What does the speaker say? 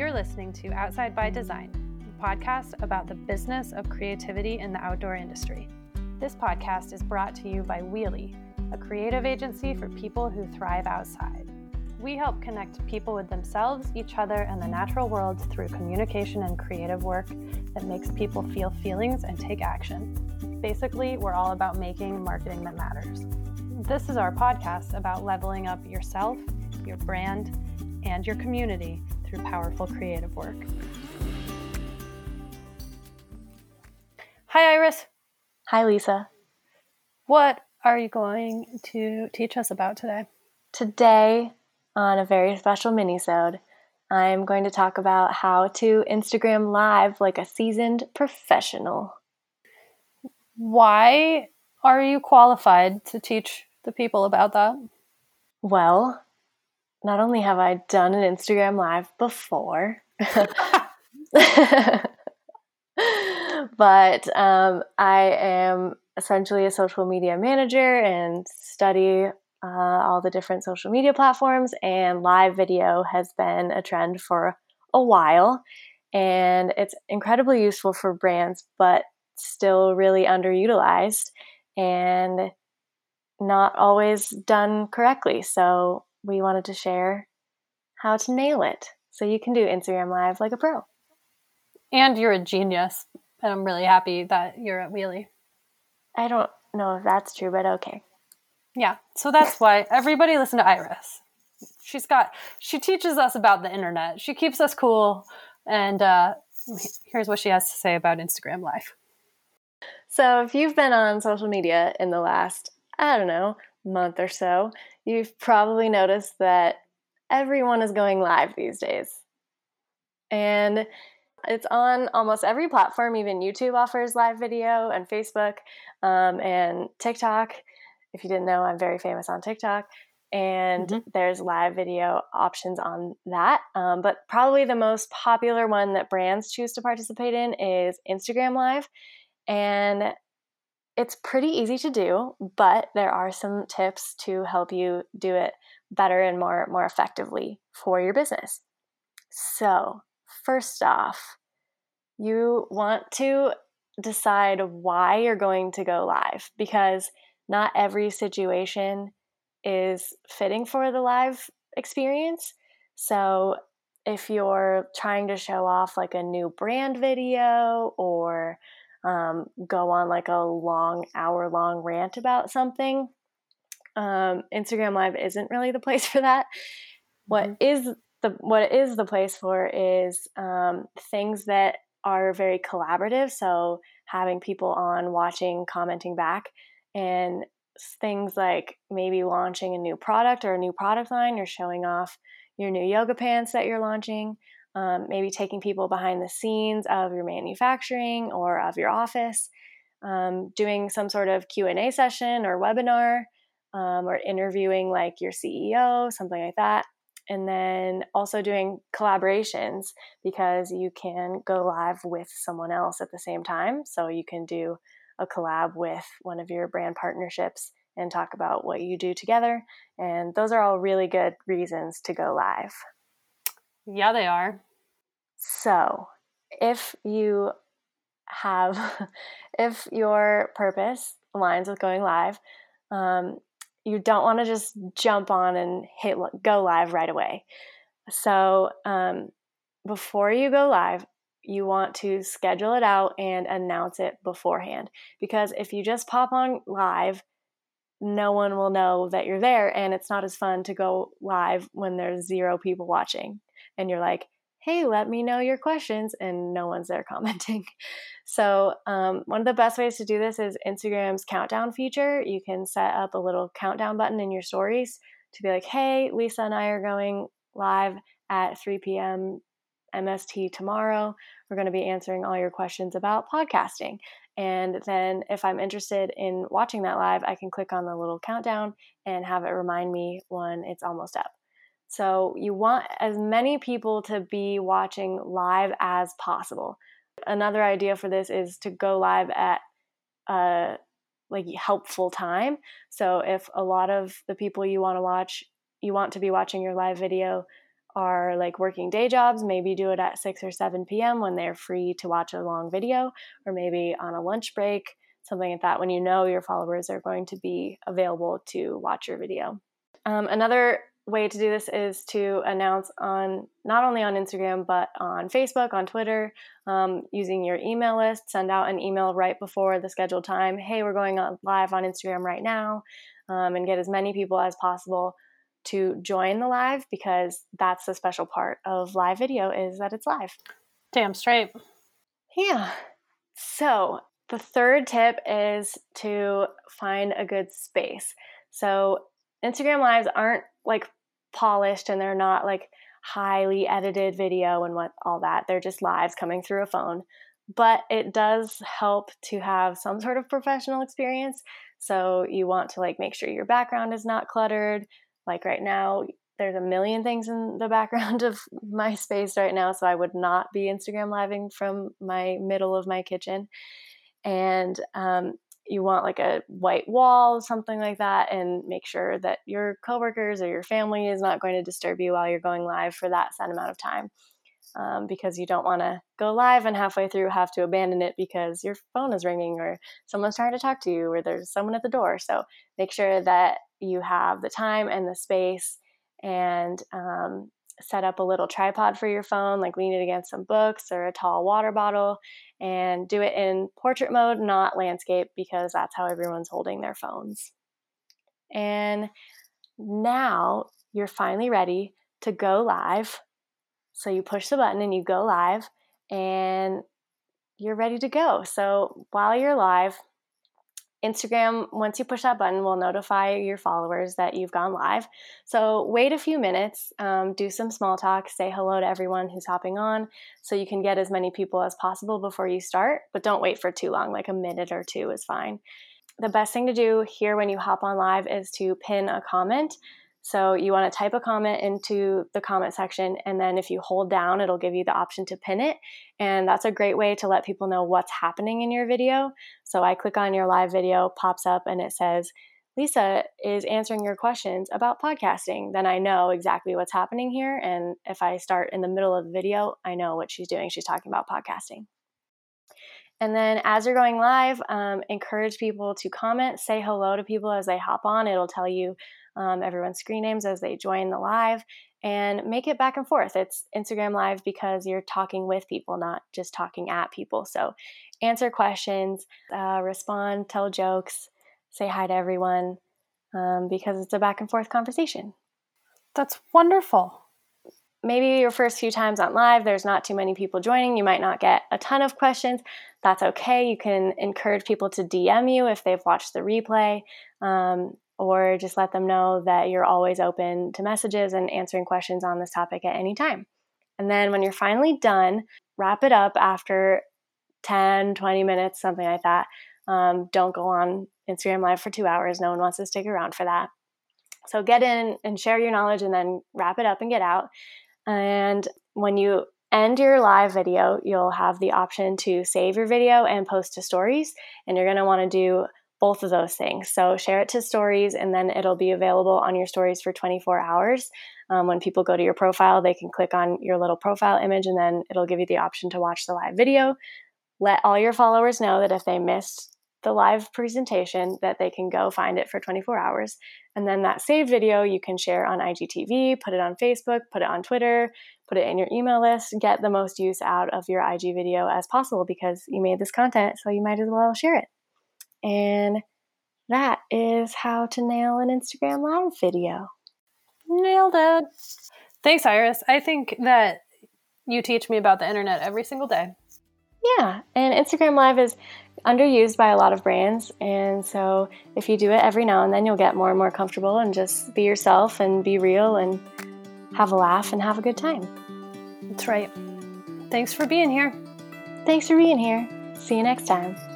You're listening to Outside by Design, a podcast about the business of creativity in the outdoor industry. This podcast is brought to you by Wheelie, a creative agency for people who thrive outside. We help connect people with themselves, each other, and the natural world through communication and creative work that makes people feel feelings and take action. Basically, we're all about making marketing that matters. This is our podcast about leveling up yourself, your brand, and your community through powerful creative work. Hi, Iris. Hi, Lisa. What are you going to teach us about today? Today, on a very special mini-sode, I'm going to talk about how to Instagram Live like a seasoned professional. Why are you qualified to teach the people about that? Well, not only have I done an Instagram Live before, but I am essentially a social media manager and study all the different social media platforms, and live video has been a trend for a while, and it's incredibly useful for brands, but still really underutilized and not always done correctly. So we wanted to share how to nail it so you can do Instagram Live like a pro. And you're a genius. And I'm really happy that you're at Wheelie. I don't know if that's true, but okay. Yeah, so that's why everybody listen to Iris. She teaches us about the internet. She keeps us cool. And here's what she has to say about Instagram Live. So if you've been on social media in the last, month or so, you've probably noticed that everyone is going live these days. And it's on almost every platform. Even YouTube offers live video, and Facebook, and TikTok. If you didn't know, I'm very famous on TikTok. And there's live video options on that. But probably the most popular one that brands choose to participate in is Instagram Live. And it's pretty easy to do, but there are some tips to help you do it better and more effectively for your business. So first off, you want to decide why you're going to go live, because not every situation is fitting for the live experience. So if you're trying to show off like a new brand video or go on like a hour long rant about something, Instagram Live isn't really the place for that. What it is the place for is things that are very collaborative, so having people on watching, commenting back, and things like maybe launching a new product or a new product line, or showing off your new yoga pants that you're launching, maybe taking people behind the scenes of your manufacturing or of your office, doing some sort of Q&A session or webinar, or interviewing like your CEO, something like that. And then also doing collaborations, because you can go live with someone else at the same time. So you can do a collab with one of your brand partnerships and talk about what you do together. And those are all really good reasons to go live. Yeah, they are. So if your purpose aligns with going live, you don't want to just jump on and hit go live right away. So before you go live, you want to schedule it out and announce it beforehand. Because if you just pop on live, no one will know that you're there, and it's not as fun to go live when there's zero people watching. And you're like, hey, let me know your questions, and no one's there commenting. So one of the best ways to do this is Instagram's countdown feature. You can set up a little countdown button in your stories to be like, hey, Lisa and I are going live at 3 p.m. MST tomorrow. We're going to be answering all your questions about podcasting. And then if I'm interested in watching that live, I can click on the little countdown and have it remind me when it's almost up. So you want as many people to be watching live as possible. Another idea for this is to go live at a helpful time. So if a lot of the people you want to watch, you want to be watching your live video are like working day jobs maybe do it at 6 or 7 p.m. when they're free to watch a long video, or maybe on a lunch break, something like that, when you know your followers are going to be available to watch your video. Another way to do this is to announce on not only on Instagram, but on Facebook, on Twitter, using your email list. Send out an email right before the scheduled time. Hey, we're going live on Instagram right now, and get as many people as possible to join the live, because that's the special part of live video, is that it's live. Damn straight. Yeah. So the third tip is to find a good space. So Instagram lives aren't like polished, and they're not like highly edited video and what all that. They're just lives coming through a phone, but it does help to have some sort of professional experience. So you want to like make sure your background is not cluttered. Like right now, there's a million things in the background of my space right now, so I would not be Instagram living from my middle of my kitchen. And you want like a white wall, something like that, and make sure that your coworkers or your family is not going to disturb you while you're going live for that set amount of time, because you don't want to go live and halfway through have to abandon it because your phone is ringing or someone's trying to talk to you or there's someone at the door. So make sure that you have the time and the space, and set up a little tripod for your phone, like lean it against some books or a tall water bottle, and do it in portrait mode, not landscape, because that's how everyone's holding their phones. And now you're finally ready to go live. So you push the button and you go live, and you're ready to go. So while you're live, Instagram, once you push that button, will notify your followers that you've gone live. So wait a few minutes, do some small talk, say hello to everyone who's hopping on, so you can get as many people as possible before you start, but don't wait for too long, like a minute or two is fine. The best thing to do here when you hop on live is to pin a comment. So you want to type a comment into the comment section, and then if you hold down, it'll give you the option to pin it. And that's a great way to let people know what's happening in your video. So I click on your live video, pops up, and it says, Lisa is answering your questions about podcasting. Then I know exactly what's happening here. And if I start in the middle of the video, I know what she's doing. She's talking about podcasting. And then as you're going live, encourage people to comment, say hello to people as they hop on. It'll tell you everyone's screen names as they join the live, and make it back and forth. It's Instagram Live because you're talking with people, not just talking at people. So answer questions, respond, tell jokes, say hi to everyone, because it's a back and forth conversation. That's wonderful. Maybe your first few times on live, there's not too many people joining. You might not get a ton of questions. That's okay. You can encourage people to DM you if they've watched the replay, or just let them know that you're always open to messages and answering questions on this topic at any time. And then when you're finally done, wrap it up after 10, 20 minutes, something like that. Don't go on Instagram Live for 2 hours. No one wants to stick around for that. So get in and share your knowledge, and then wrap it up and get out. And when you end your live video, you'll have the option to save your video and post to stories. And you're going to want to do both of those things. So share it to stories, and then it'll be available on your stories for 24 hours. When people go to your profile, they can click on your little profile image, and then it'll give you the option to watch the live video. Let all your followers know that if they missed the live presentation, that they can go find it for 24 hours. And then that saved video you can share on IGTV, put it on Facebook, put it on Twitter, put it in your email list. Get the most use out of your IG video as possible, because you made this content, so you might as well share it. And that is how to nail an Instagram Live video. Nailed it. Thanks, Iris. I think that you teach me about the internet every single day. Yeah, and Instagram Live is underused by a lot of brands, and so if you do it every now and then, you'll get more and more comfortable and just be yourself and be real and have a laugh and have a good time. That's right. Thanks for being here. See you next time.